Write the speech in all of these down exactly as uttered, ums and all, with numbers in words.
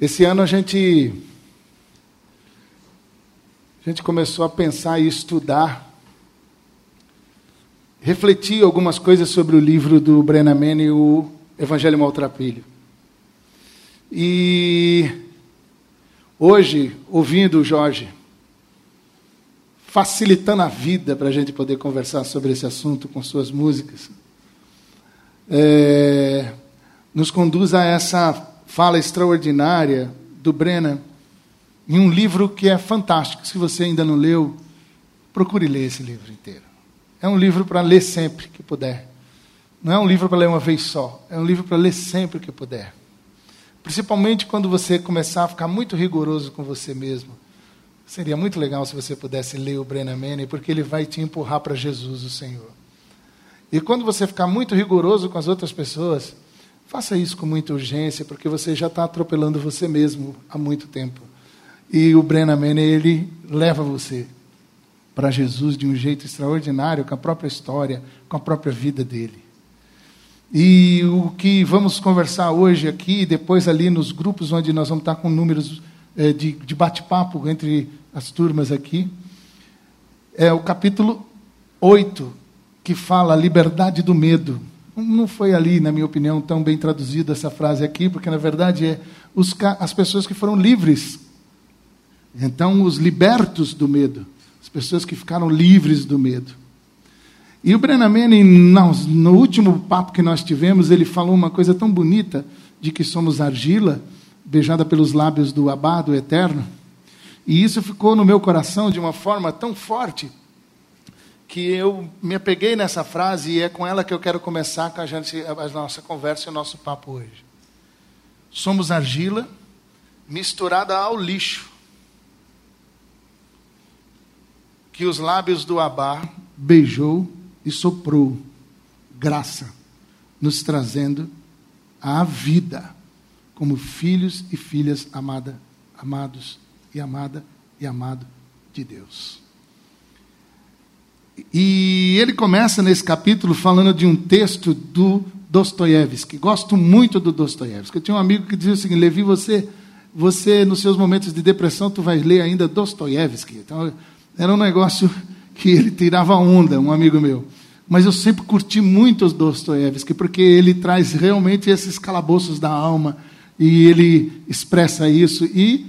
Esse ano a gente, a gente começou a pensar e estudar, refletir algumas coisas sobre o livro do Brennan Manning, o Evangelho Maltrapilho. E hoje, ouvindo o Jorge, facilitando a vida para a gente poder conversar sobre esse assunto com suas músicas, é, nos conduz a essa fala extraordinária do Brennan, em um livro que é fantástico. Se você ainda não leu, procure ler esse livro inteiro. É um livro para ler sempre que puder. Não é um livro para ler uma vez só. É um livro para ler sempre que puder. Principalmente quando você começar a ficar muito rigoroso com você mesmo. Seria muito legal se você pudesse ler o Brennan Manning, porque ele vai te empurrar para Jesus, o Senhor. E quando você ficar muito rigoroso com as outras pessoas, faça isso com muita urgência, porque você já está atropelando você mesmo há muito tempo. E o Brennan Manning, ele leva você para Jesus de um jeito extraordinário, com a própria história, com a própria vida dele. E o que vamos conversar hoje aqui, depois ali nos grupos onde nós vamos estar com números é, de, de bate-papo entre as turmas aqui, é o capítulo oito, que fala a liberdade do medo. Não foi ali, na minha opinião, tão bem traduzida essa frase aqui, porque, na verdade, é os ca... as pessoas que foram livres. Então, os libertos do medo. As pessoas que ficaram livres do medo. E o Brennan Manning, no último papo que nós tivemos, ele falou uma coisa tão bonita, de que somos argila, beijada pelos lábios do Abá, do Eterno. E isso ficou no meu coração de uma forma tão forte, que eu me apeguei nessa frase, e é com ela que eu quero começar com a, gente, a nossa conversa e o nosso papo hoje. Somos argila misturada ao lixo, que os lábios do Abá beijou e soprou graça, nos trazendo a vida, como filhos e filhas amada, amados e amada e amado de Deus. E ele começa nesse capítulo falando de um texto do Dostoiévski. Gosto muito do Dostoiévski. Eu tinha um amigo que dizia o seguinte: Levi, você, você nos seus momentos de depressão, tu vai ler ainda Dostoiévski. Então, era um negócio que ele tirava onda, um amigo meu. Mas eu sempre curti muito os Dostoiévski, porque ele traz realmente esses calabouços da alma, e ele expressa isso. E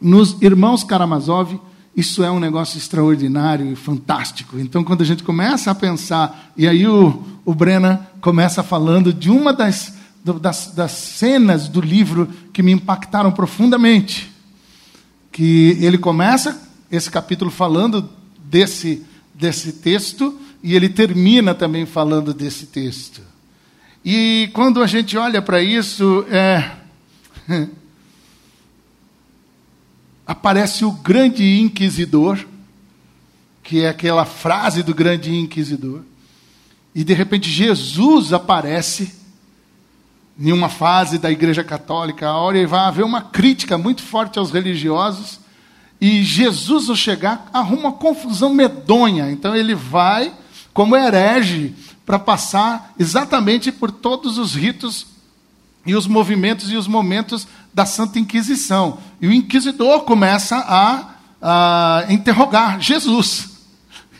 nos Irmãos Karamazov, isso é um negócio extraordinário e fantástico. Então, quando a gente começa a pensar, e aí o, o Brennan começa falando de uma das, das, das cenas do livro que me impactaram profundamente, que ele começa esse capítulo falando desse, desse texto, e ele termina também falando desse texto. E quando a gente olha para isso, é... aparece o grande inquisidor, que é aquela frase do grande inquisidor, e de repente Jesus aparece em uma fase da Igreja Católica, a hora e vai haver uma crítica muito forte aos religiosos, e Jesus, ao chegar, arruma uma confusão medonha. Então ele vai como herege para passar exatamente por todos os ritos e os movimentos e os momentos da Santa Inquisição. E o inquisidor começa a, a interrogar Jesus.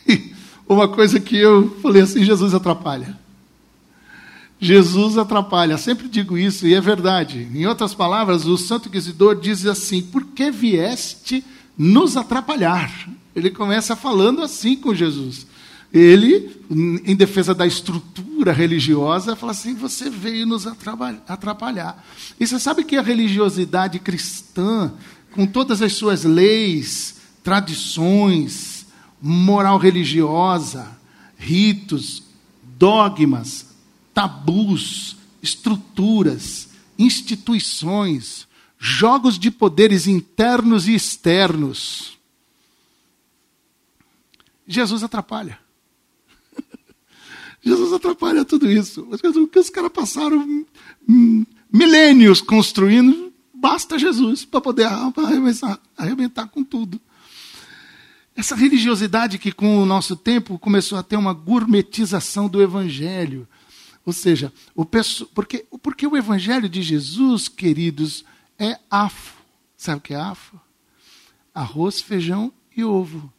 E uma coisa que eu falei assim: Jesus atrapalha. Jesus atrapalha. Sempre digo isso, e é verdade. Em outras palavras, o Santo Inquisidor diz assim: por que vieste nos atrapalhar? Ele começa falando assim com Jesus. Ele, em defesa da estrutura religiosa, fala assim: você veio nos atrapalhar. E você sabe que a religiosidade cristã, com todas as suas leis, tradições, moral religiosa, ritos, dogmas, tabus, estruturas, instituições, jogos de poderes internos e externos, Jesus atrapalha. Jesus atrapalha tudo isso. O que os caras passaram milênios construindo, basta Jesus para poder arrebentar, arrebentar com tudo. Essa religiosidade que, com o nosso tempo, começou a ter uma gourmetização do Evangelho. Ou seja, o perso... porque, porque o Evangelho de Jesus, queridos, é afo. Sabe o que é afo? Arroz, feijão e ovo.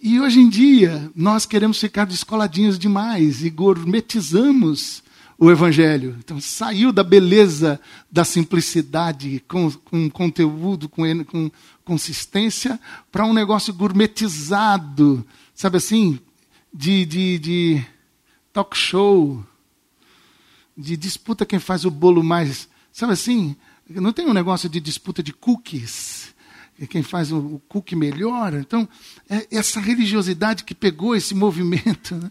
E hoje em dia, nós queremos ficar descoladinhos demais e gourmetizamos o Evangelho. Então, saiu da beleza, da simplicidade, com, com conteúdo, com, com consistência, para um negócio gourmetizado, sabe assim, de, de, de talk show, de disputa quem faz o bolo mais... Sabe assim, não tem um negócio de disputa de cookies, quem faz o cookie melhor. Então, é essa religiosidade que pegou esse movimento, né?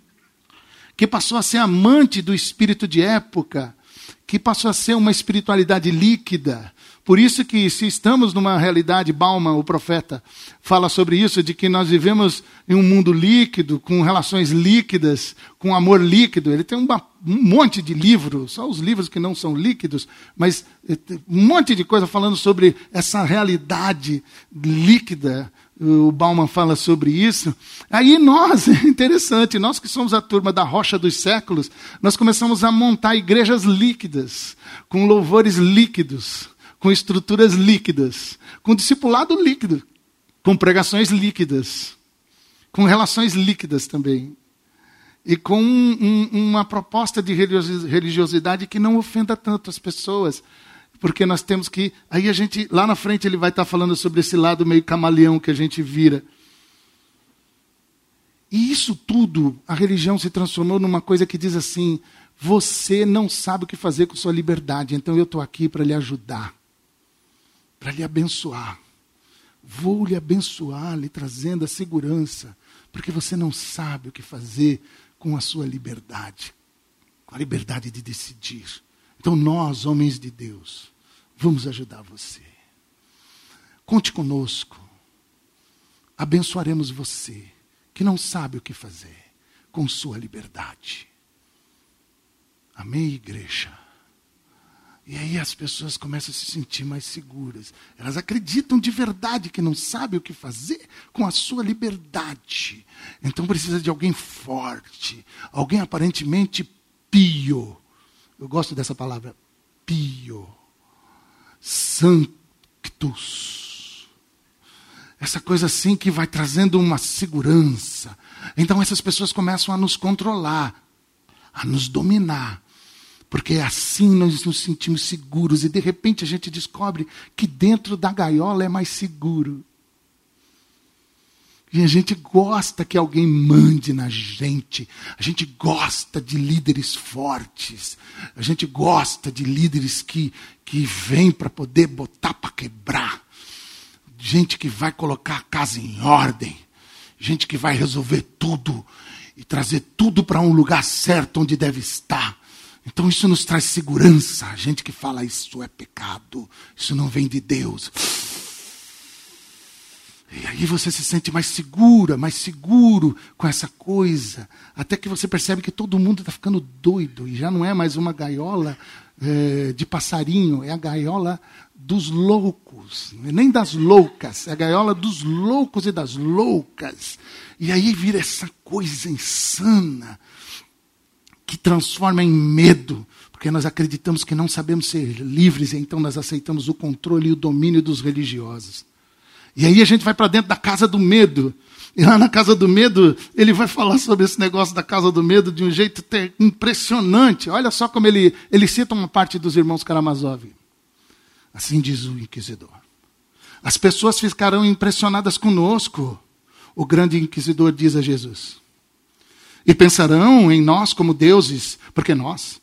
Que passou a ser amante do espírito de época, que passou a ser uma espiritualidade líquida. Por isso que, se estamos numa realidade, Bauman, o profeta, fala sobre isso, de que nós vivemos em um mundo líquido, com relações líquidas, com amor líquido. Ele tem uma, um monte de livros, só os livros que não são líquidos, mas um monte de coisa falando sobre essa realidade líquida. O Bauman fala sobre isso. Aí nós, é interessante, nós que somos a turma da rocha dos séculos, nós começamos a montar igrejas líquidas, com louvores líquidos, com estruturas líquidas, com discipulado líquido, com pregações líquidas, com relações líquidas também, e com um, um, uma proposta de religiosidade que não ofenda tanto as pessoas. Porque nós temos que... Aí a gente, lá na frente, ele vai estar falando sobre esse lado meio camaleão que a gente vira. E isso tudo, a religião se transformou numa coisa que diz assim, você não sabe o que fazer com sua liberdade, então eu estou aqui para lhe ajudar, para lhe abençoar. Vou lhe abençoar, lhe trazendo a segurança, porque você não sabe o que fazer com a sua liberdade, com a liberdade de decidir. Então nós, homens de Deus, vamos ajudar você. Conte conosco. Abençoaremos você, que não sabe o que fazer com sua liberdade. Amém, igreja? E aí as pessoas começam a se sentir mais seguras. Elas acreditam de verdade que não sabem o que fazer com a sua liberdade. Então precisa de alguém forte, alguém aparentemente pio. Eu gosto dessa palavra, pio, sanctus. Essa coisa assim que vai trazendo uma segurança. Então essas pessoas começam a nos controlar, a nos dominar. Porque assim nós nos sentimos seguros. E de repente a gente descobre que dentro da gaiola é mais seguro. E a gente gosta que alguém mande na gente. A gente gosta de líderes fortes. A gente gosta de líderes que, que vêm para poder botar para quebrar. Gente que vai colocar a casa em ordem. Gente que vai resolver tudo e trazer tudo para um lugar certo onde deve estar. Então isso nos traz segurança. A gente que fala isso é pecado. Isso não vem de Deus. E aí você se sente mais segura, mais seguro com essa coisa. Até que você percebe que todo mundo está ficando doido. E já não é mais uma gaiola é, de passarinho. É a gaiola dos loucos. Nem das loucas. É a gaiola dos loucos e das loucas. E aí vira essa coisa insana que transforma em medo. Porque nós acreditamos que não sabemos ser livres. E então nós aceitamos o controle e o domínio dos religiosos. E aí a gente vai para dentro da casa do medo. E lá na casa do medo, ele vai falar sobre esse negócio da casa do medo de um jeito impressionante. Olha só como ele, ele cita uma parte dos Irmãos Karamazov. Assim diz o inquisidor. As pessoas ficarão impressionadas conosco, o grande inquisidor diz a Jesus. E pensarão em nós como deuses, porque nós,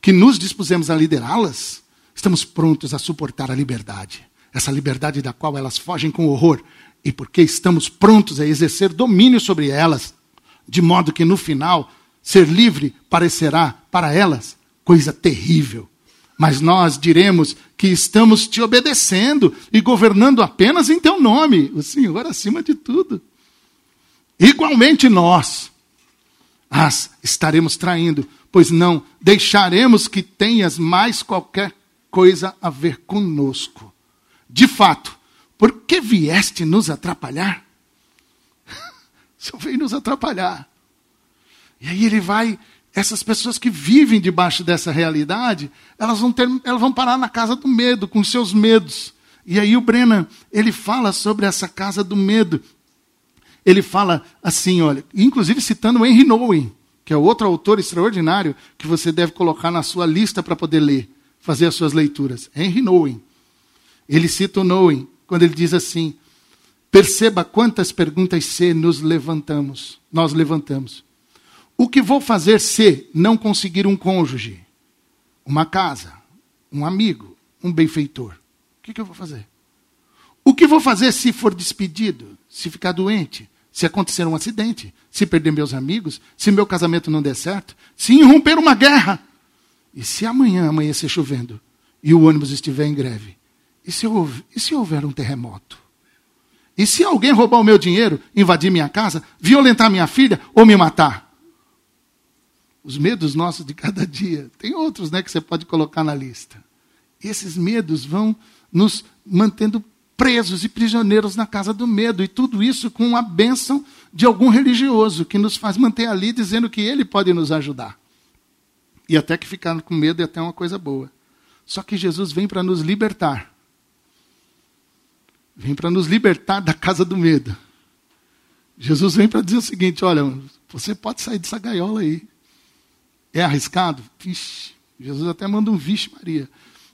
que nos dispusemos a liderá-las, estamos prontos a suportar a liberdade. Essa liberdade da qual elas fogem com horror, e porque estamos prontos a exercer domínio sobre elas, de modo que no final, ser livre parecerá para elas coisa terrível. Mas nós diremos que estamos te obedecendo e governando apenas em teu nome, o Senhor acima de tudo. Igualmente nós as estaremos traindo, pois não deixaremos que tenhas mais qualquer coisa a ver conosco. De fato, por que vieste nos atrapalhar? O Senhor veio nos atrapalhar. E aí ele vai Essas pessoas que vivem debaixo dessa realidade, elas vão, ter, elas vão parar na casa do medo, com seus medos. E aí o Brennan, ele fala sobre essa casa do medo. Ele fala assim, olha, inclusive citando Henry Nouwen, que é outro autor extraordinário que você deve colocar na sua lista para poder ler, fazer as suas leituras. Henry Nouwen. Ele cita o Nouwen quando ele diz assim, perceba quantas perguntas se nos levantamos, nós levantamos. O que vou fazer se não conseguir um cônjuge, uma casa, um amigo, um benfeitor? O que, que eu vou fazer? O que vou fazer se for despedido, se ficar doente, se acontecer um acidente, se perder meus amigos, se meu casamento não der certo, se irromper uma guerra? E se amanhã amanhecer chovendo e o ônibus estiver em greve? E se, houver, e se houver um terremoto? E se alguém roubar o meu dinheiro, invadir minha casa, violentar minha filha ou me matar? Os medos nossos de cada dia. Tem outros, né, que você pode colocar na lista. Esses medos vão nos mantendo presos e prisioneiros na casa do medo. E tudo isso com a bênção de algum religioso que nos faz manter ali dizendo que ele pode nos ajudar. E até que ficar com medo é até uma coisa boa. Só que Jesus vem para nos libertar. Vem para nos libertar da casa do medo. Jesus vem para dizer o seguinte, olha, você pode sair dessa gaiola aí. É arriscado? Vixe, Jesus até manda um vixe Maria.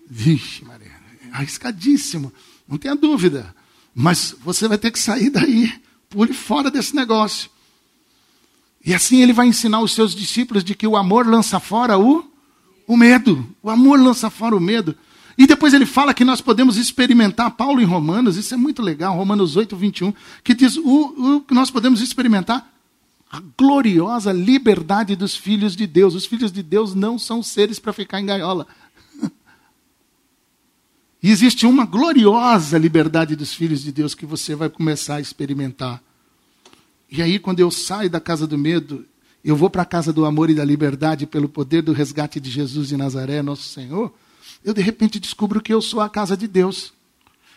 Vixe Maria, é arriscadíssimo, não tenha dúvida. Mas você vai ter que sair daí, pule fora desse negócio. E assim ele vai ensinar os seus discípulos de que o amor lança fora o, o medo. O amor lança fora o medo. E depois ele fala que nós podemos experimentar, Paulo em Romanos, isso é muito legal, Romanos oito, vinte e um, que diz o, o que nós podemos experimentar a gloriosa liberdade dos filhos de Deus. Os filhos de Deus não são seres para ficar em gaiola. E existe uma gloriosa liberdade dos filhos de Deus que você vai começar a experimentar. E aí, quando eu saio da casa do medo, eu vou para a casa do amor e da liberdade pelo poder do resgate de Jesus de Nazaré, nosso Senhor, eu de repente descubro que eu sou a casa de Deus.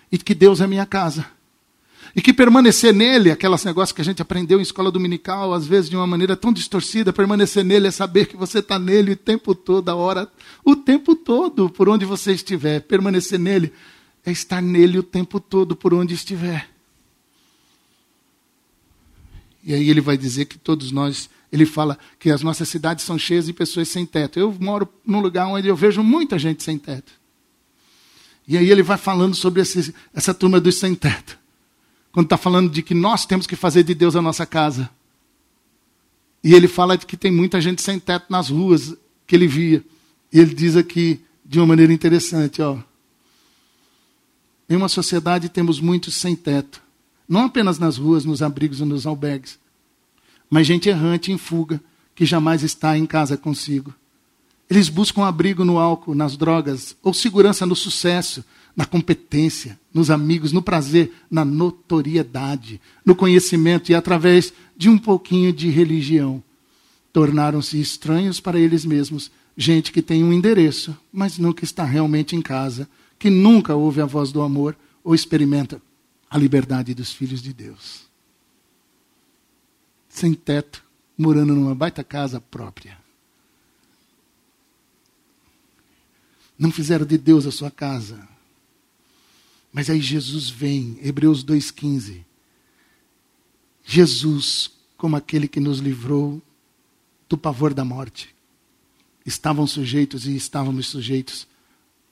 E que Deus é minha casa. E que permanecer nele, aqueles negócios que a gente aprendeu em escola dominical, às vezes de uma maneira tão distorcida, permanecer nele é saber que você está nele o tempo todo, a hora, o tempo todo, por onde você estiver. Permanecer nele é estar nele o tempo todo, por onde estiver. E aí ele vai dizer que todos nós, ele fala que as nossas cidades são cheias de pessoas sem teto. Eu moro num lugar onde eu vejo muita gente sem teto. E aí ele vai falando sobre esse, essa turma dos sem teto. Quando está falando de que nós temos que fazer de Deus a nossa casa. E ele fala de que tem muita gente sem teto nas ruas que ele via. E ele diz aqui, de uma maneira interessante, ó, em uma sociedade temos muitos sem teto. Não apenas nas ruas, nos abrigos e nos albergues. Mas gente errante em fuga, que jamais está em casa consigo. Eles buscam abrigo no álcool, nas drogas, ou segurança no sucesso, na competência, nos amigos, no prazer, na notoriedade, no conhecimento e através de um pouquinho de religião. Tornaram-se estranhos para eles mesmos, gente que tem um endereço, mas nunca está realmente em casa, que nunca ouve a voz do amor ou experimenta a liberdade dos filhos de Deus. Sem teto, morando numa baita casa própria. Não fizeram de Deus a sua casa. Mas aí Jesus vem, Hebreus dois, quinze. Jesus, como aquele que nos livrou do pavor da morte. Estavam sujeitos e estávamos sujeitos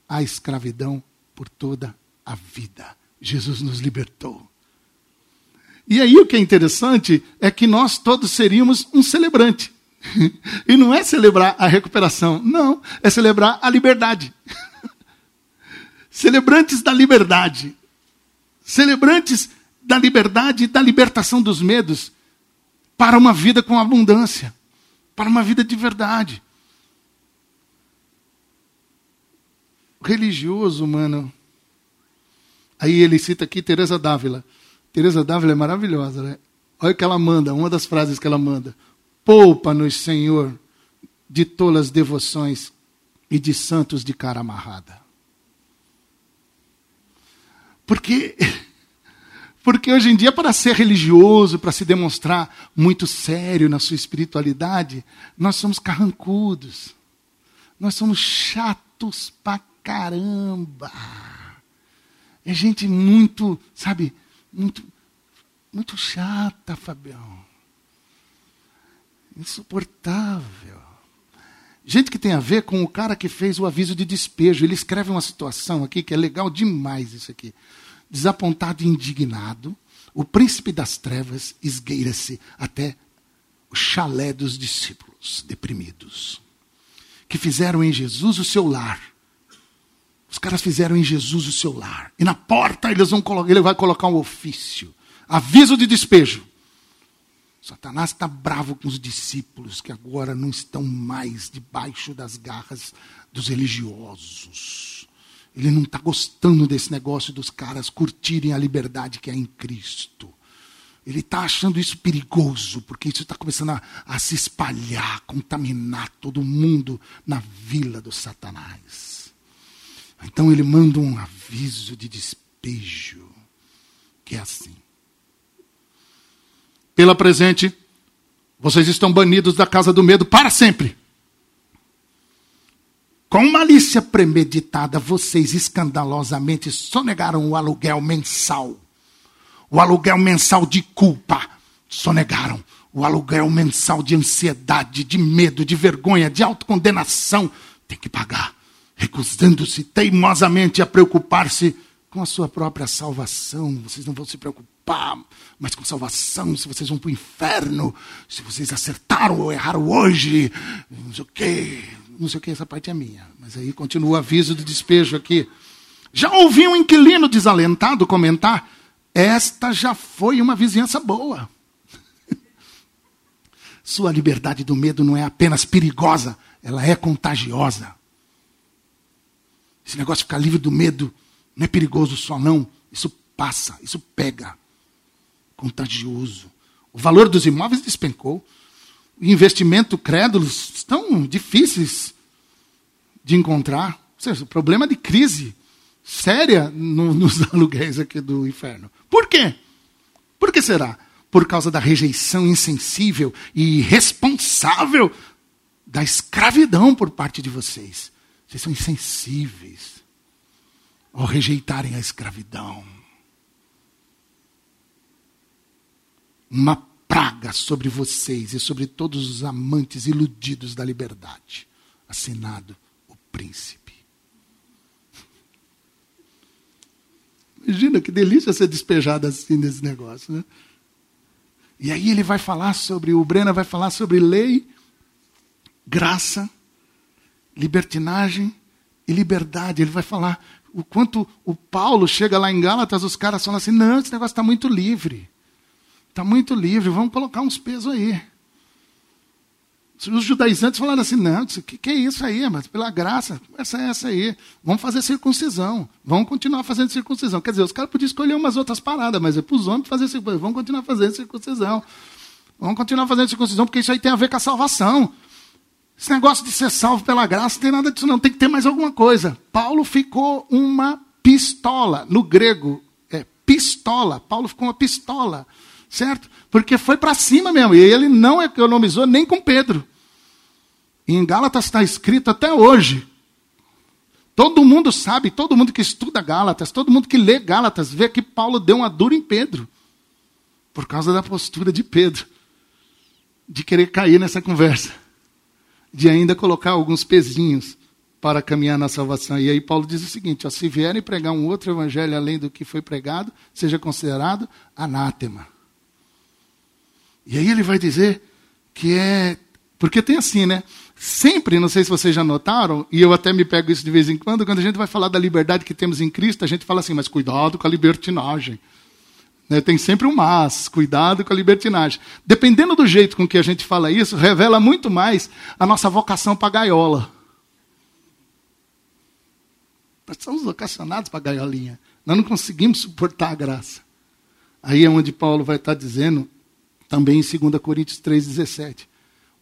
à escravidão por toda a vida. Jesus nos libertou. E aí o que é interessante é que nós todos seríamos um celebrante. E não é celebrar a recuperação, não. É celebrar a liberdade. Celebrantes da liberdade. Celebrantes da liberdade e da libertação dos medos para uma vida com abundância. Para uma vida de verdade. O religioso, mano. Aí ele cita aqui Teresa Dávila. Teresa Dávila é maravilhosa, né? Olha o que ela manda, uma das frases que ela manda. Poupa-nos, Senhor, de tolas devoções e de santos de cara amarrada. Porque Porque hoje em dia, para ser religioso, para se demonstrar muito sério na sua espiritualidade, nós somos carrancudos. Nós somos chatos pra caramba. É gente muito, sabe, muito, muito chata, Fabião. Insuportável. Gente que tem a ver com o cara que fez o aviso de despejo. Ele escreve uma situação aqui que é legal demais isso aqui. Desapontado e indignado, o príncipe das trevas esgueira-se até o chalé dos discípulos deprimidos, que fizeram em Jesus o seu lar. Os caras fizeram em Jesus o seu lar. E na porta eles vão colo- ele vai colocar um ofício. Aviso de despejo. Satanás está bravo com os discípulos que agora não estão mais debaixo das garras dos religiosos. Ele não está gostando desse negócio dos caras curtirem a liberdade que é em Cristo. Ele está achando isso perigoso, porque isso está começando a, a se espalhar, contaminar todo mundo na vila do Satanás. Então ele manda um aviso de despejo, que é assim. Pela presente, vocês estão banidos da casa do medo para sempre. Com malícia premeditada, vocês escandalosamente sonegaram o aluguel mensal. O aluguel mensal de culpa. Sonegaram o aluguel mensal de ansiedade, de medo, de vergonha, de autocondenação. Tem que pagar, recusando-se teimosamente a preocupar-se com a sua própria salvação. Vocês não vão se preocupar mais com salvação, se vocês vão para o inferno, se vocês acertaram ou erraram hoje, não sei o quê, não sei o quê, essa parte é minha. Mas aí continua o aviso de despejo aqui. Já ouvi um inquilino desalentado comentar, esta já foi uma vizinhança boa. Sua liberdade do medo não é apenas perigosa, ela é contagiosa. Esse negócio de ficar livre do medo não é perigoso só, não. Isso passa, isso pega. Contagioso. O valor dos imóveis despencou. O investimento crédulos estão difíceis de encontrar. Ou seja, o problema de crise séria no, nos aluguéis aqui do inferno. Por quê? Por que será? Por causa da rejeição insensível e irresponsável da escravidão por parte de vocês. Vocês são insensíveis ao rejeitarem a escravidão. Uma praga sobre vocês e sobre todos os amantes iludidos da liberdade. Assinado o príncipe. Imagina que delícia ser despejado assim nesse negócio, né? E aí ele vai falar sobre, o Brennan vai falar sobre lei, graça, libertinagem e liberdade. Ele vai falar o quanto o Paulo chega lá em Gálatas, os caras falam assim, não, esse negócio está muito livre. Está muito livre, vamos colocar uns pesos aí. Os judaizantes falaram assim, não, o que, que é isso aí? Mas pela graça, essa é essa aí. Vamos fazer circuncisão, vamos continuar fazendo circuncisão. Quer dizer, os caras podiam escolher umas outras paradas, mas é para os homens fazer circuncisão. Vamos continuar fazendo circuncisão. Vamos continuar fazendo circuncisão, porque isso aí tem a ver com a salvação. Esse negócio de ser salvo pela graça, não tem nada disso não, tem que ter mais alguma coisa. Paulo ficou uma pistola, no grego, é pistola, Paulo ficou uma pistola, certo? Porque foi para cima mesmo, e ele não economizou nem com Pedro. E em Gálatas está escrito até hoje. Todo mundo sabe, todo mundo que estuda Gálatas, todo mundo que lê Gálatas, vê que Paulo deu uma dura em Pedro, por causa da postura de Pedro, de querer cair nessa conversa, de ainda colocar alguns pezinhos para caminhar na salvação. E aí Paulo diz o seguinte, ó, se vierem pregar um outro evangelho além do que foi pregado, seja considerado anátema. E aí ele vai dizer que é... Porque tem assim, né? Sempre, não sei se vocês já notaram, e eu até me pego isso de vez em quando, quando a gente vai falar da liberdade que temos em Cristo, a gente fala assim, mas cuidado com a libertinagem. Né? Tem sempre um mas, cuidado com a libertinagem. Dependendo do jeito com que a gente fala isso, revela muito mais a nossa vocação para a gaiola. Nós somos vocacionados para a gaiolinha. Nós não conseguimos suportar a graça. Aí é onde Paulo vai estar dizendo, também em Segunda Coríntios três, dezessete,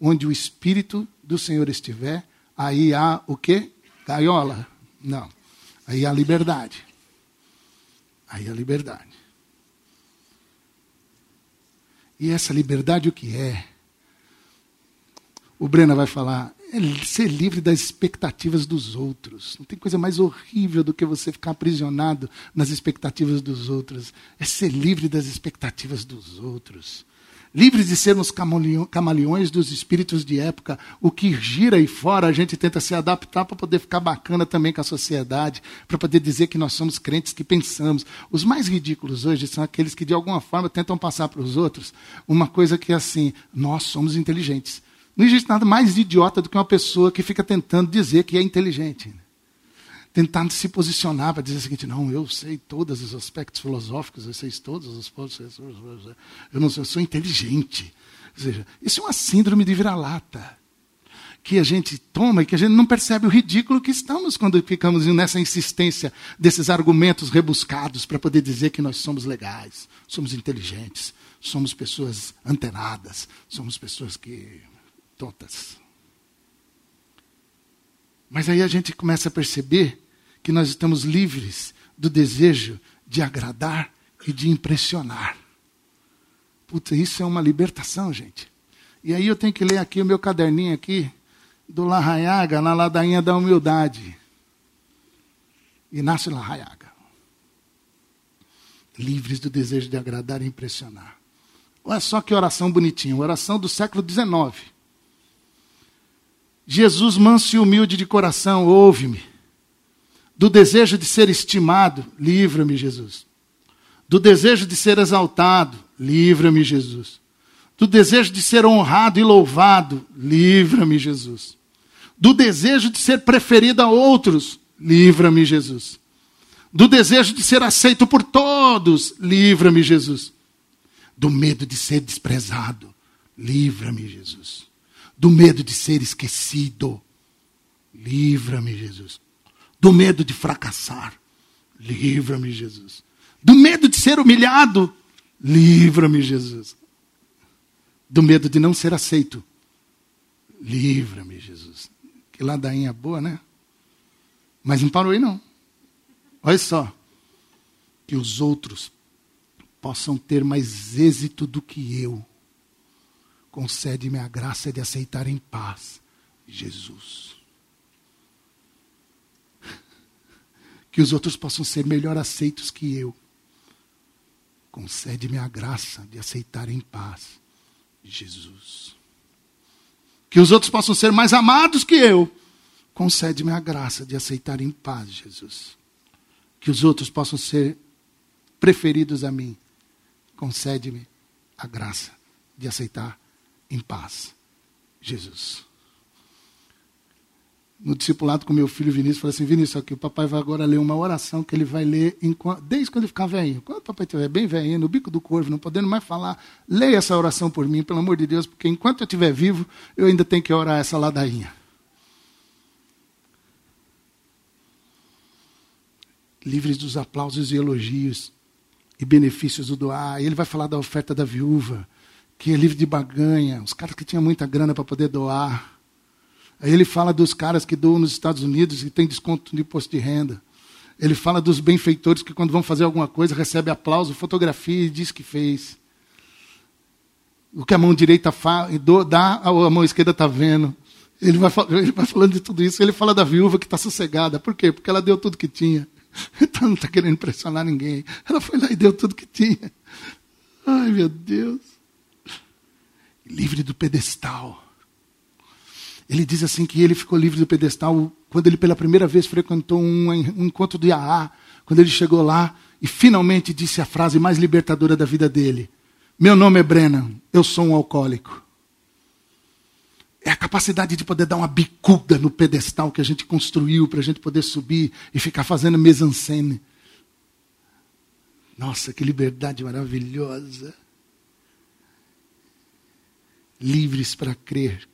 onde o Espírito do Senhor estiver, aí há o quê? Gaiola. Não. Aí há liberdade. Aí há liberdade. E essa liberdade, o que é? O Brennan vai falar, é ser livre das expectativas dos outros. Não tem coisa mais horrível do que você ficar aprisionado nas expectativas dos outros. É ser livre das expectativas dos outros. Livres de sermos camaleões dos espíritos de época. O que gira aí fora, a gente tenta se adaptar para poder ficar bacana também com a sociedade, para poder dizer que nós somos crentes que pensamos. Os mais ridículos hoje são aqueles que, de alguma forma, tentam passar para os outros uma coisa que é assim, nós somos inteligentes. Não existe nada mais idiota do que uma pessoa que fica tentando dizer que é inteligente. Tentando se posicionar para dizer o seguinte, não, eu sei todos os aspectos filosóficos, eu sei todos os aspectos, eu não sou, eu sou inteligente. Ou seja, isso é uma síndrome de vira-lata, que a gente toma e que a gente não percebe o ridículo que estamos quando ficamos nessa insistência desses argumentos rebuscados para poder dizer que nós somos legais, somos inteligentes, somos pessoas antenadas, somos pessoas que... tontas. Mas aí a gente começa a perceber que nós estamos livres do desejo de agradar e de impressionar. Puta, isso é uma libertação, gente. E aí eu tenho que ler aqui o meu caderninho aqui, do Larrañaga, na ladainha da humildade. Inácio Larrañaga. Livres do desejo de agradar e impressionar. Olha só que oração bonitinha, oração do século dezenove. Jesus, manso e humilde de coração, ouve-me. Do desejo de ser estimado, livra-me, Jesus. Do desejo de ser exaltado, livra-me, Jesus. Do desejo de ser honrado e louvado, livra-me, Jesus. Do desejo de ser preferido a outros, livra-me, Jesus. Do desejo de ser aceito por todos, livra-me, Jesus. Do medo de ser desprezado, livra-me, Jesus. Do medo de ser esquecido, livra-me, Jesus. Do medo de fracassar, livra-me, Jesus. Do medo de ser humilhado, livra-me, Jesus. Do medo de não ser aceito, livra-me, Jesus. Que ladainha boa, né? Mas não parou aí, não. Olha só. Que os outros possam ter mais êxito do que eu. Concede-me a graça de aceitar em paz, Jesus. Que os outros possam ser melhor aceitos que eu. Concede-me a graça de aceitar em paz, Jesus. Que os outros possam ser mais amados que eu. Concede-me a graça de aceitar em paz, Jesus. Que os outros possam ser preferidos a mim. Concede-me a graça de aceitar em paz, Jesus. No discipulado com meu filho Vinícius, eu falei assim, Vinícius, aqui, o papai vai agora ler uma oração que ele vai ler em, desde quando ele ficar velhinho. Quando o papai estiver bem velhinho, no bico do corvo, não podendo mais falar, leia essa oração por mim, pelo amor de Deus, porque enquanto eu estiver vivo, eu ainda tenho que orar essa ladainha. Livres dos aplausos e elogios e benefícios do doar. Ele vai falar da oferta da viúva, que é livre de baganha, os caras que tinham muita grana para poder doar. Aí ele fala dos caras que doam nos Estados Unidos e tem desconto de imposto de renda. Ele fala dos benfeitores que quando vão fazer alguma coisa recebem aplauso, fotografia e diz que fez. O que a mão direita faz, dá, a mão esquerda está vendo. Ele vai, ele vai falando de tudo isso. Ele fala da viúva que está sossegada. Por quê? Porque ela deu tudo que tinha. Então não está querendo impressionar ninguém. Ela foi lá e deu tudo que tinha. Ai, meu Deus. Livre do pedestal. Ele diz assim que ele ficou livre do pedestal quando ele pela primeira vez frequentou um, um encontro do I A A, quando ele chegou lá e finalmente disse a frase mais libertadora da vida dele. Meu nome é Brennan, eu sou um alcoólico. É a capacidade de poder dar uma bicuda no pedestal que a gente construiu para a gente poder subir e ficar fazendo mise-en-scène. Nossa, que liberdade maravilhosa. Livres para crer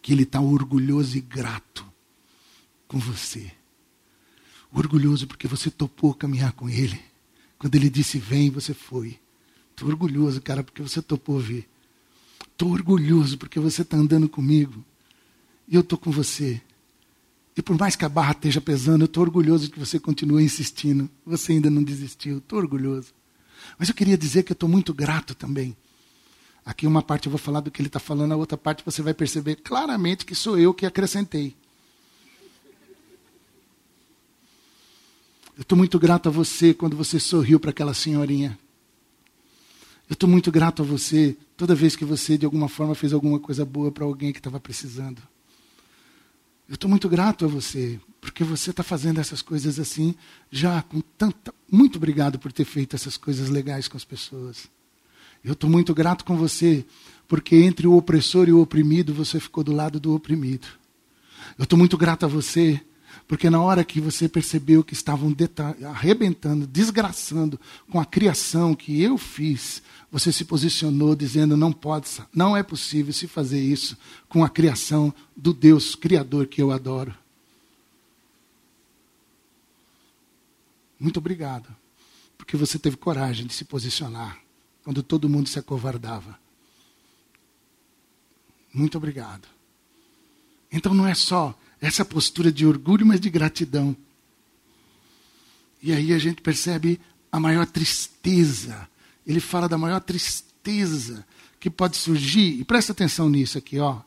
que ele está orgulhoso e grato com você. Orgulhoso porque você topou caminhar com ele. Quando ele disse vem, você foi. Estou orgulhoso, cara, porque você topou vir. Estou orgulhoso porque você está andando comigo. E eu estou com você. E por mais que a barra esteja pesando, eu estou orgulhoso de que você continue insistindo. Você ainda não desistiu. Estou orgulhoso. Mas eu queria dizer que eu estou muito grato também Aqui uma parte eu vou falar do que ele está falando, a outra parte você vai perceber claramente que sou eu que acrescentei. Eu estou muito grato a você quando você sorriu para aquela senhorinha. Eu estou muito grato a você toda vez que você, de alguma forma, fez alguma coisa boa para alguém que estava precisando. Eu estou muito grato a você, porque você está fazendo essas coisas assim, já com tanta... Muito obrigado por ter feito essas coisas legais com as pessoas. Eu estou muito grato com você, porque entre o opressor e o oprimido, você ficou do lado do oprimido. Eu estou muito grato a você, porque na hora que você percebeu que estavam deta- arrebentando, desgraçando com a criação que eu fiz, você se posicionou dizendo, não pode, não é possível se fazer isso com a criação do Deus Criador que eu adoro. Muito obrigado, porque você teve coragem de se posicionar quando todo mundo se acovardava. Muito obrigado. Então não é só essa postura de orgulho, mas de gratidão. E aí a gente percebe a maior tristeza. Ele fala da maior tristeza que pode surgir. E presta atenção nisso aqui, ó.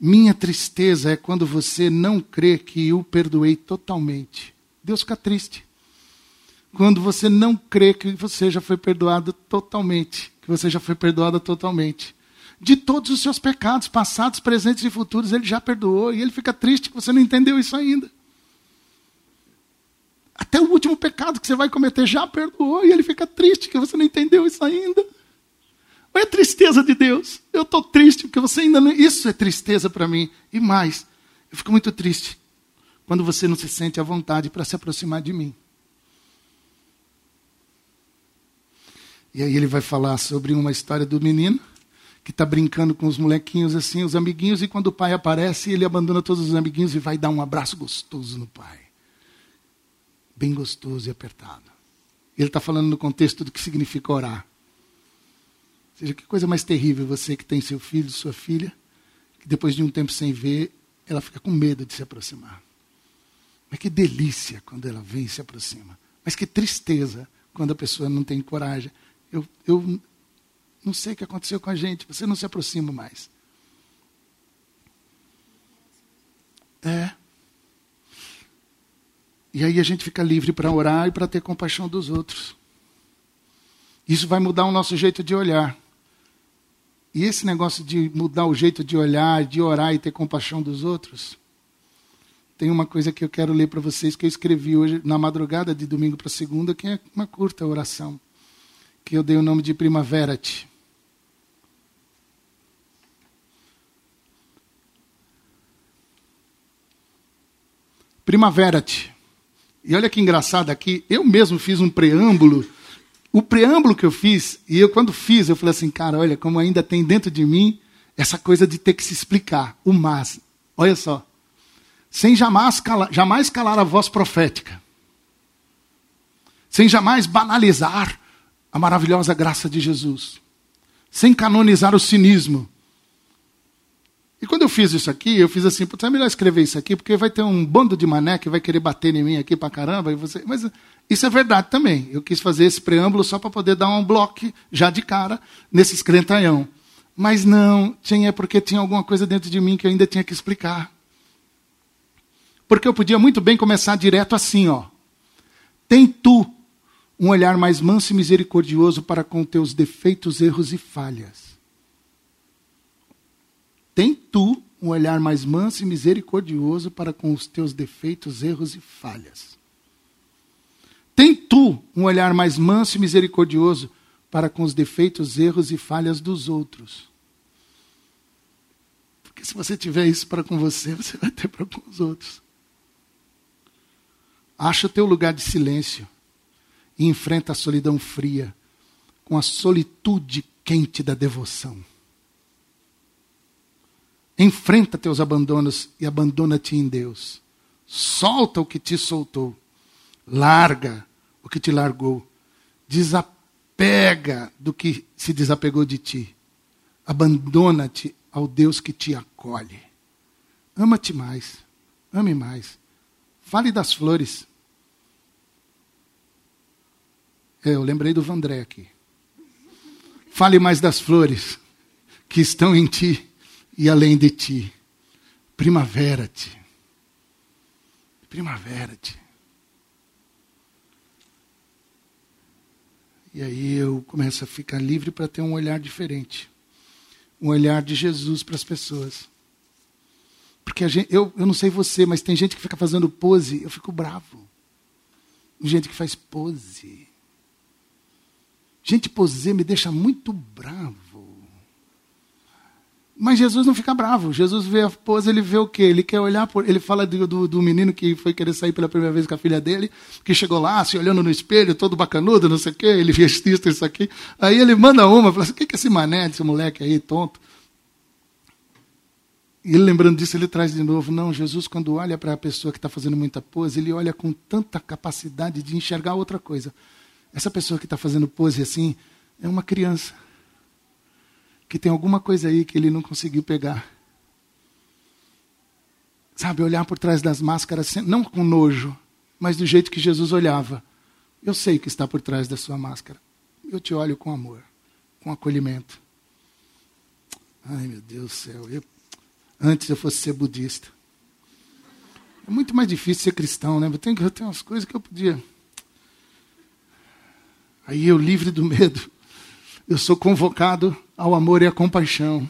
Minha tristeza é quando você não crê que eu perdoei totalmente. Deus fica triste. Quando você não crê que você já foi perdoado totalmente, que você já foi perdoada totalmente. De todos os seus pecados, passados, presentes e futuros, ele já perdoou, e ele fica triste que você não entendeu isso ainda. Até o último pecado que você vai cometer já perdoou, e ele fica triste que você não entendeu isso ainda. Mas é tristeza de Deus. Eu estou triste porque você ainda não... Isso é tristeza para mim. E mais, eu fico muito triste quando você não se sente à vontade para se aproximar de mim. E aí ele vai falar sobre uma história do menino que está brincando com os molequinhos assim, os amiguinhos, e quando o pai aparece, ele abandona todos os amiguinhos e vai dar um abraço gostoso no pai. Bem gostoso e apertado. Ele está falando no contexto do que significa orar. Ou seja, que coisa mais terrível você que tem seu filho, sua filha, que depois de um tempo sem ver, ela fica com medo de se aproximar. Mas que delícia quando ela vem e se aproxima. Mas que tristeza quando a pessoa não tem coragem. Eu, eu não sei o que aconteceu com a gente, você não se aproxima mais. É. E aí a gente fica livre para orar e para ter compaixão dos outros. Isso vai mudar o nosso jeito de olhar. E esse negócio de mudar o jeito de olhar, de orar e ter compaixão dos outros, tem uma coisa que eu quero ler para vocês, que eu escrevi hoje, na madrugada de domingo para segunda, que é uma curta oração, que eu dei o nome de Primavera-te. Primavera-te. E olha que engraçado aqui, eu mesmo fiz um preâmbulo. O preâmbulo que eu fiz, e eu quando fiz, eu falei assim, cara, olha, como ainda tem dentro de mim essa coisa de ter que se explicar, o mas. Olha só. Sem jamais calar, jamais calar a voz profética. Sem jamais banalizar a maravilhosa graça de Jesus, sem canonizar o cinismo. E quando eu fiz isso aqui, eu fiz assim, putz, é melhor escrever isso aqui, porque vai ter um bando de mané que vai querer bater em mim aqui pra caramba, e você... mas isso é verdade também. Eu quis fazer esse preâmbulo só para poder dar um bloque, já de cara, nesses crentalhão. Mas não, tinha, é porque tinha alguma coisa dentro de mim que eu ainda tinha que explicar. Porque eu podia muito bem começar direto assim, ó. Tem tu um olhar mais manso e misericordioso para com teus defeitos, erros e falhas. Tem tu um olhar mais manso e misericordioso para com os teus defeitos, erros e falhas. Tem tu um olhar mais manso e misericordioso para com os defeitos, erros e falhas dos outros. Porque se você tiver isso para com você, você vai ter para com os outros. Acha o teu lugar de silêncio e enfrenta a solidão fria com a solitude quente da devoção. Enfrenta teus abandonos e abandona-te em Deus. Solta o que te soltou. Larga o que te largou. Desapega do que se desapegou de ti. Abandona-te ao Deus que te acolhe. Ama-te mais. Ame mais. Fale das flores. Eu lembrei do Vandré aqui. Fale mais das flores que estão em ti e além de ti. Primavera-te. Primavera-te. E aí eu começo a ficar livre para ter um olhar diferente. Um olhar de Jesus para as pessoas. Porque a gente, eu, eu não sei você, mas tem gente que fica fazendo pose, eu fico bravo. Gente que faz pose. Gente poser me deixa muito bravo. Mas Jesus não fica bravo. Jesus vê a pose, ele vê o quê? Ele quer olhar, por, ele fala do, do, do menino que foi querer sair pela primeira vez com a filha dele, que chegou lá, se olhando no espelho, todo bacanudo, não sei o quê, ele fez isso, isso aqui. Aí ele manda uma, fala assim, o que é esse mané desse moleque aí, tonto? E ele, lembrando disso, ele traz de novo, não, Jesus, quando olha para a pessoa que está fazendo muita pose, ele olha com tanta capacidade de enxergar outra coisa. Essa pessoa que está fazendo pose assim é uma criança que tem alguma coisa aí que ele não conseguiu pegar. Sabe, olhar por trás das máscaras, não com nojo, mas do jeito que Jesus olhava. Eu sei que está por trás da sua máscara. Eu te olho com amor, com acolhimento. Ai, meu Deus do céu. Eu... Antes eu fosse ser budista. É muito mais difícil ser cristão, né? Eu tenho, eu tenho umas coisas que eu podia... Aí eu, livre do medo, eu sou convocado ao amor e à compaixão.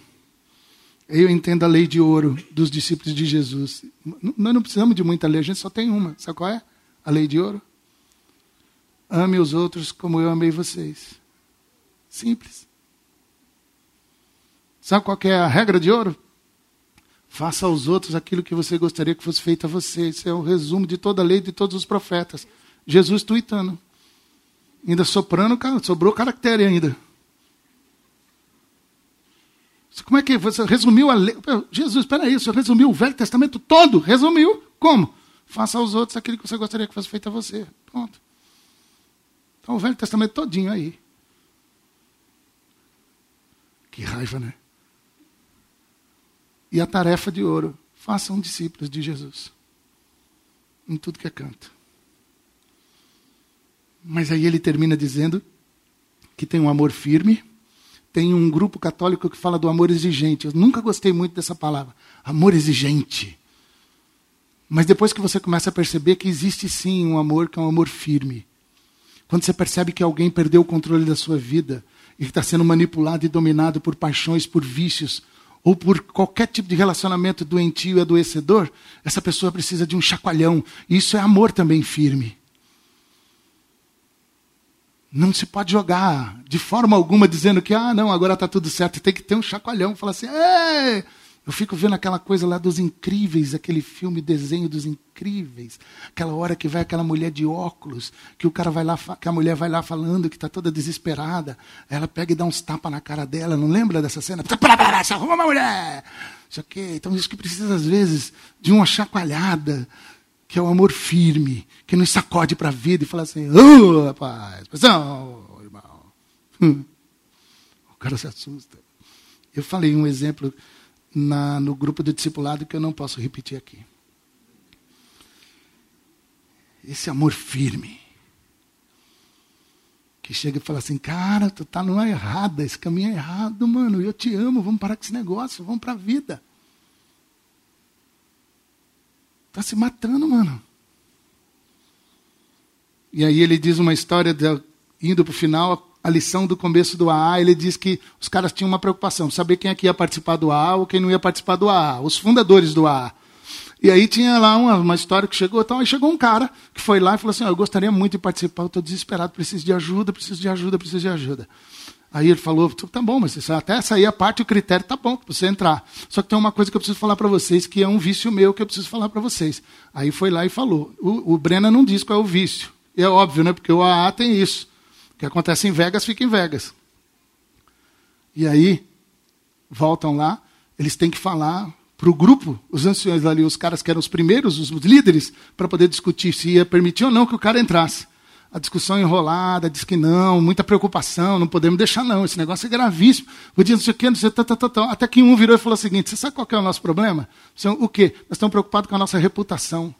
Aí eu entendo a lei de ouro dos discípulos de Jesus. Nós não precisamos de muita lei, a gente só tem uma. Sabe qual é? A lei de ouro? Ame os outros como eu amei vocês. Simples. Sabe qual que é a regra de ouro? Faça aos outros aquilo que você gostaria que fosse feito a você. Isso é o resumo de toda a lei de todos os profetas. Jesus tuitando. Ainda soprando, sobrou caractere ainda. Como é que você resumiu a lei? Jesus, espera aí, você resumiu o Velho Testamento todo? Resumiu. Como? Faça aos outros aquilo que você gostaria que fosse feito a você. Pronto. Então o Velho Testamento todinho aí. Que raiva, né? E a tarefa de ouro. Façam discípulos de Jesus. Em tudo que é canto. Mas aí ele termina dizendo que tem um amor firme, tem um grupo católico que fala do amor exigente. Eu nunca gostei muito dessa palavra, amor exigente. Mas depois que você começa a perceber que existe sim um amor que é um amor firme. Quando você percebe que alguém perdeu o controle da sua vida e que está sendo manipulado e dominado por paixões, por vícios, ou por qualquer tipo de relacionamento doentio e adoecedor, essa pessoa precisa de um chacoalhão. E isso é amor também firme. Não se pode jogar de forma alguma dizendo que, ah, não, agora está tudo certo. Tem que ter um chacoalhão, falar assim, ei! Eu fico vendo aquela coisa lá dos Incríveis, aquele filme, desenho dos Incríveis. Aquela hora que vai aquela mulher de óculos, que o cara vai lá, que a mulher vai lá falando que está toda desesperada. Ela pega e dá uns tapas na cara dela, não lembra dessa cena? Você arruma uma mulher! Isso aqui. Então isso que precisa, às vezes, de uma chacoalhada, que é o amor firme, que nos sacode para a vida e fala assim, ô, oh, rapaz, pessoal, irmão. Hum. O cara se assusta. Eu falei um exemplo na, no grupo do discipulado que eu não posso repetir aqui. Esse amor firme, que chega e fala assim, cara, tu tá numa errada, esse caminho é errado, mano, eu te amo, vamos parar com esse negócio, vamos para a vida. Está se matando, mano. E aí ele diz uma história, de, indo para o final, a lição do começo do A A, ele diz que os caras tinham uma preocupação, saber quem é que ia participar do A A ou quem não ia participar do A A, os fundadores do A A. E aí tinha lá uma, uma história que chegou, então, aí chegou um cara que foi lá e falou assim, oh, eu gostaria muito de participar, eu estou desesperado, preciso de ajuda, preciso de ajuda, preciso de ajuda. Aí ele falou, tá bom, mas até sair a parte, o critério tá bom para você entrar. Só que tem uma coisa que eu preciso falar para vocês, que é um vício meu que eu preciso falar para vocês. Aí foi lá e falou. O, o Brennan não diz qual é o vício. E é óbvio, né? Porque o A A tem isso. O que acontece em Vegas, fica em Vegas. E aí, voltam lá, eles têm que falar para o grupo, os anciões ali, os caras que eram os primeiros, os líderes, para poder discutir se ia permitir ou não que o cara entrasse. A discussão enrolada, diz que não, muita preocupação, não podemos deixar não, esse negócio é gravíssimo. O dia não sei o quê, não sei o quê, até que um virou e falou o seguinte, você sabe qual que é o nosso problema? O quê? Nós estamos preocupados com a nossa reputação.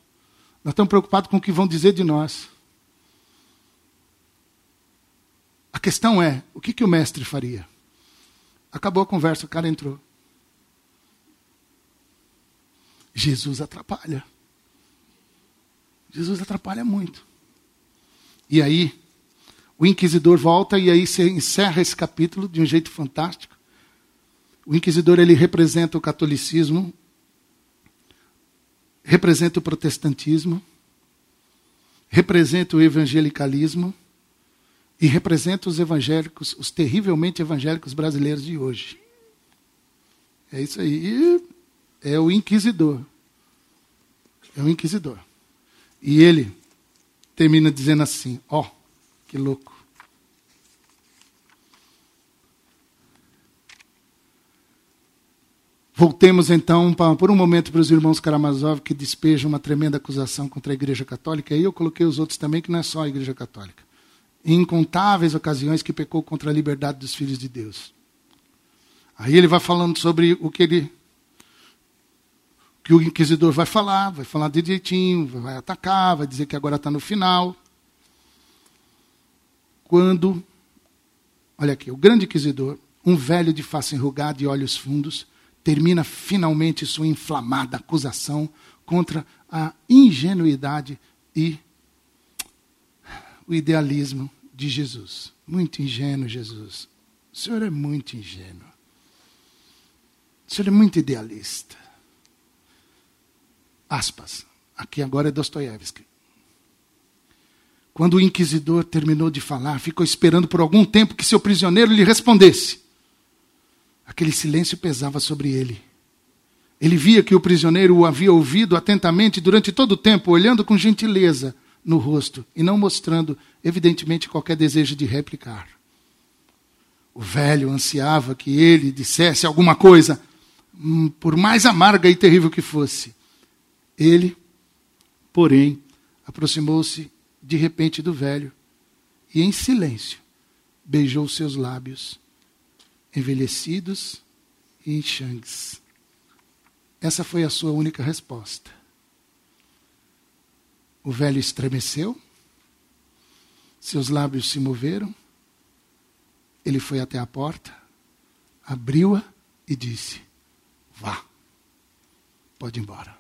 Nós estamos preocupados com o que vão dizer de nós. A questão é, o que, que o mestre faria? Acabou a conversa, o cara entrou. Jesus atrapalha. Jesus atrapalha muito. E aí, o inquisidor volta e aí se encerra esse capítulo de um jeito fantástico. O inquisidor, ele representa o catolicismo, representa o protestantismo, representa o evangelicalismo e representa os evangélicos, os terrivelmente evangélicos brasileiros de hoje. É isso aí. É o inquisidor. É o inquisidor. E ele termina dizendo assim, ó, oh, que louco. Voltemos então, por um momento, para os irmãos Karamazov, que despejam uma tremenda acusação contra a Igreja Católica. E aí eu coloquei os outros também, que não é só a Igreja Católica. Em incontáveis ocasiões que pecou contra a liberdade dos filhos de Deus. Aí ele vai falando sobre o que ele... que o inquisidor vai falar, vai falar direitinho, vai atacar, vai dizer que agora está no final. Quando, olha aqui, o grande inquisidor, um velho de face enrugada e olhos fundos, termina finalmente sua inflamada acusação contra a ingenuidade e o idealismo de Jesus. Muito ingênuo, Jesus. O senhor é muito ingênuo. O senhor é muito idealista. Aspas. Aqui agora é Dostoiévski. Quando o inquisidor terminou de falar, ficou esperando por algum tempo que seu prisioneiro lhe respondesse. Aquele silêncio pesava sobre ele. Ele via que o prisioneiro o havia ouvido atentamente durante todo o tempo, olhando com gentileza no rosto e não mostrando, evidentemente, qualquer desejo de replicar. O velho ansiava que ele dissesse alguma coisa, por mais amarga e terrível que fosse. Ele, porém, aproximou-se de repente do velho e, em silêncio, beijou seus lábios, envelhecidos e enxangues. Essa foi a sua única resposta. O velho estremeceu, seus lábios se moveram, ele foi até a porta, abriu-a e disse, vá, pode ir embora.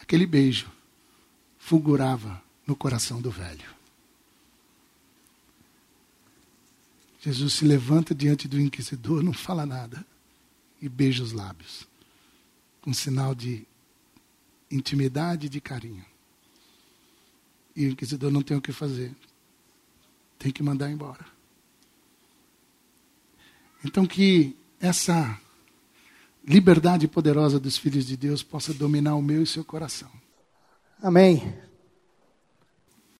Aquele beijo fulgurava no coração do velho. Jesus se levanta diante do inquisidor, não fala nada, e beija os lábios, com sinal de intimidade e de carinho. E o inquisidor não tem o que fazer, tem que mandar embora. Então que essa... liberdade poderosa dos filhos de Deus possa dominar o meu e o seu coração. Amém.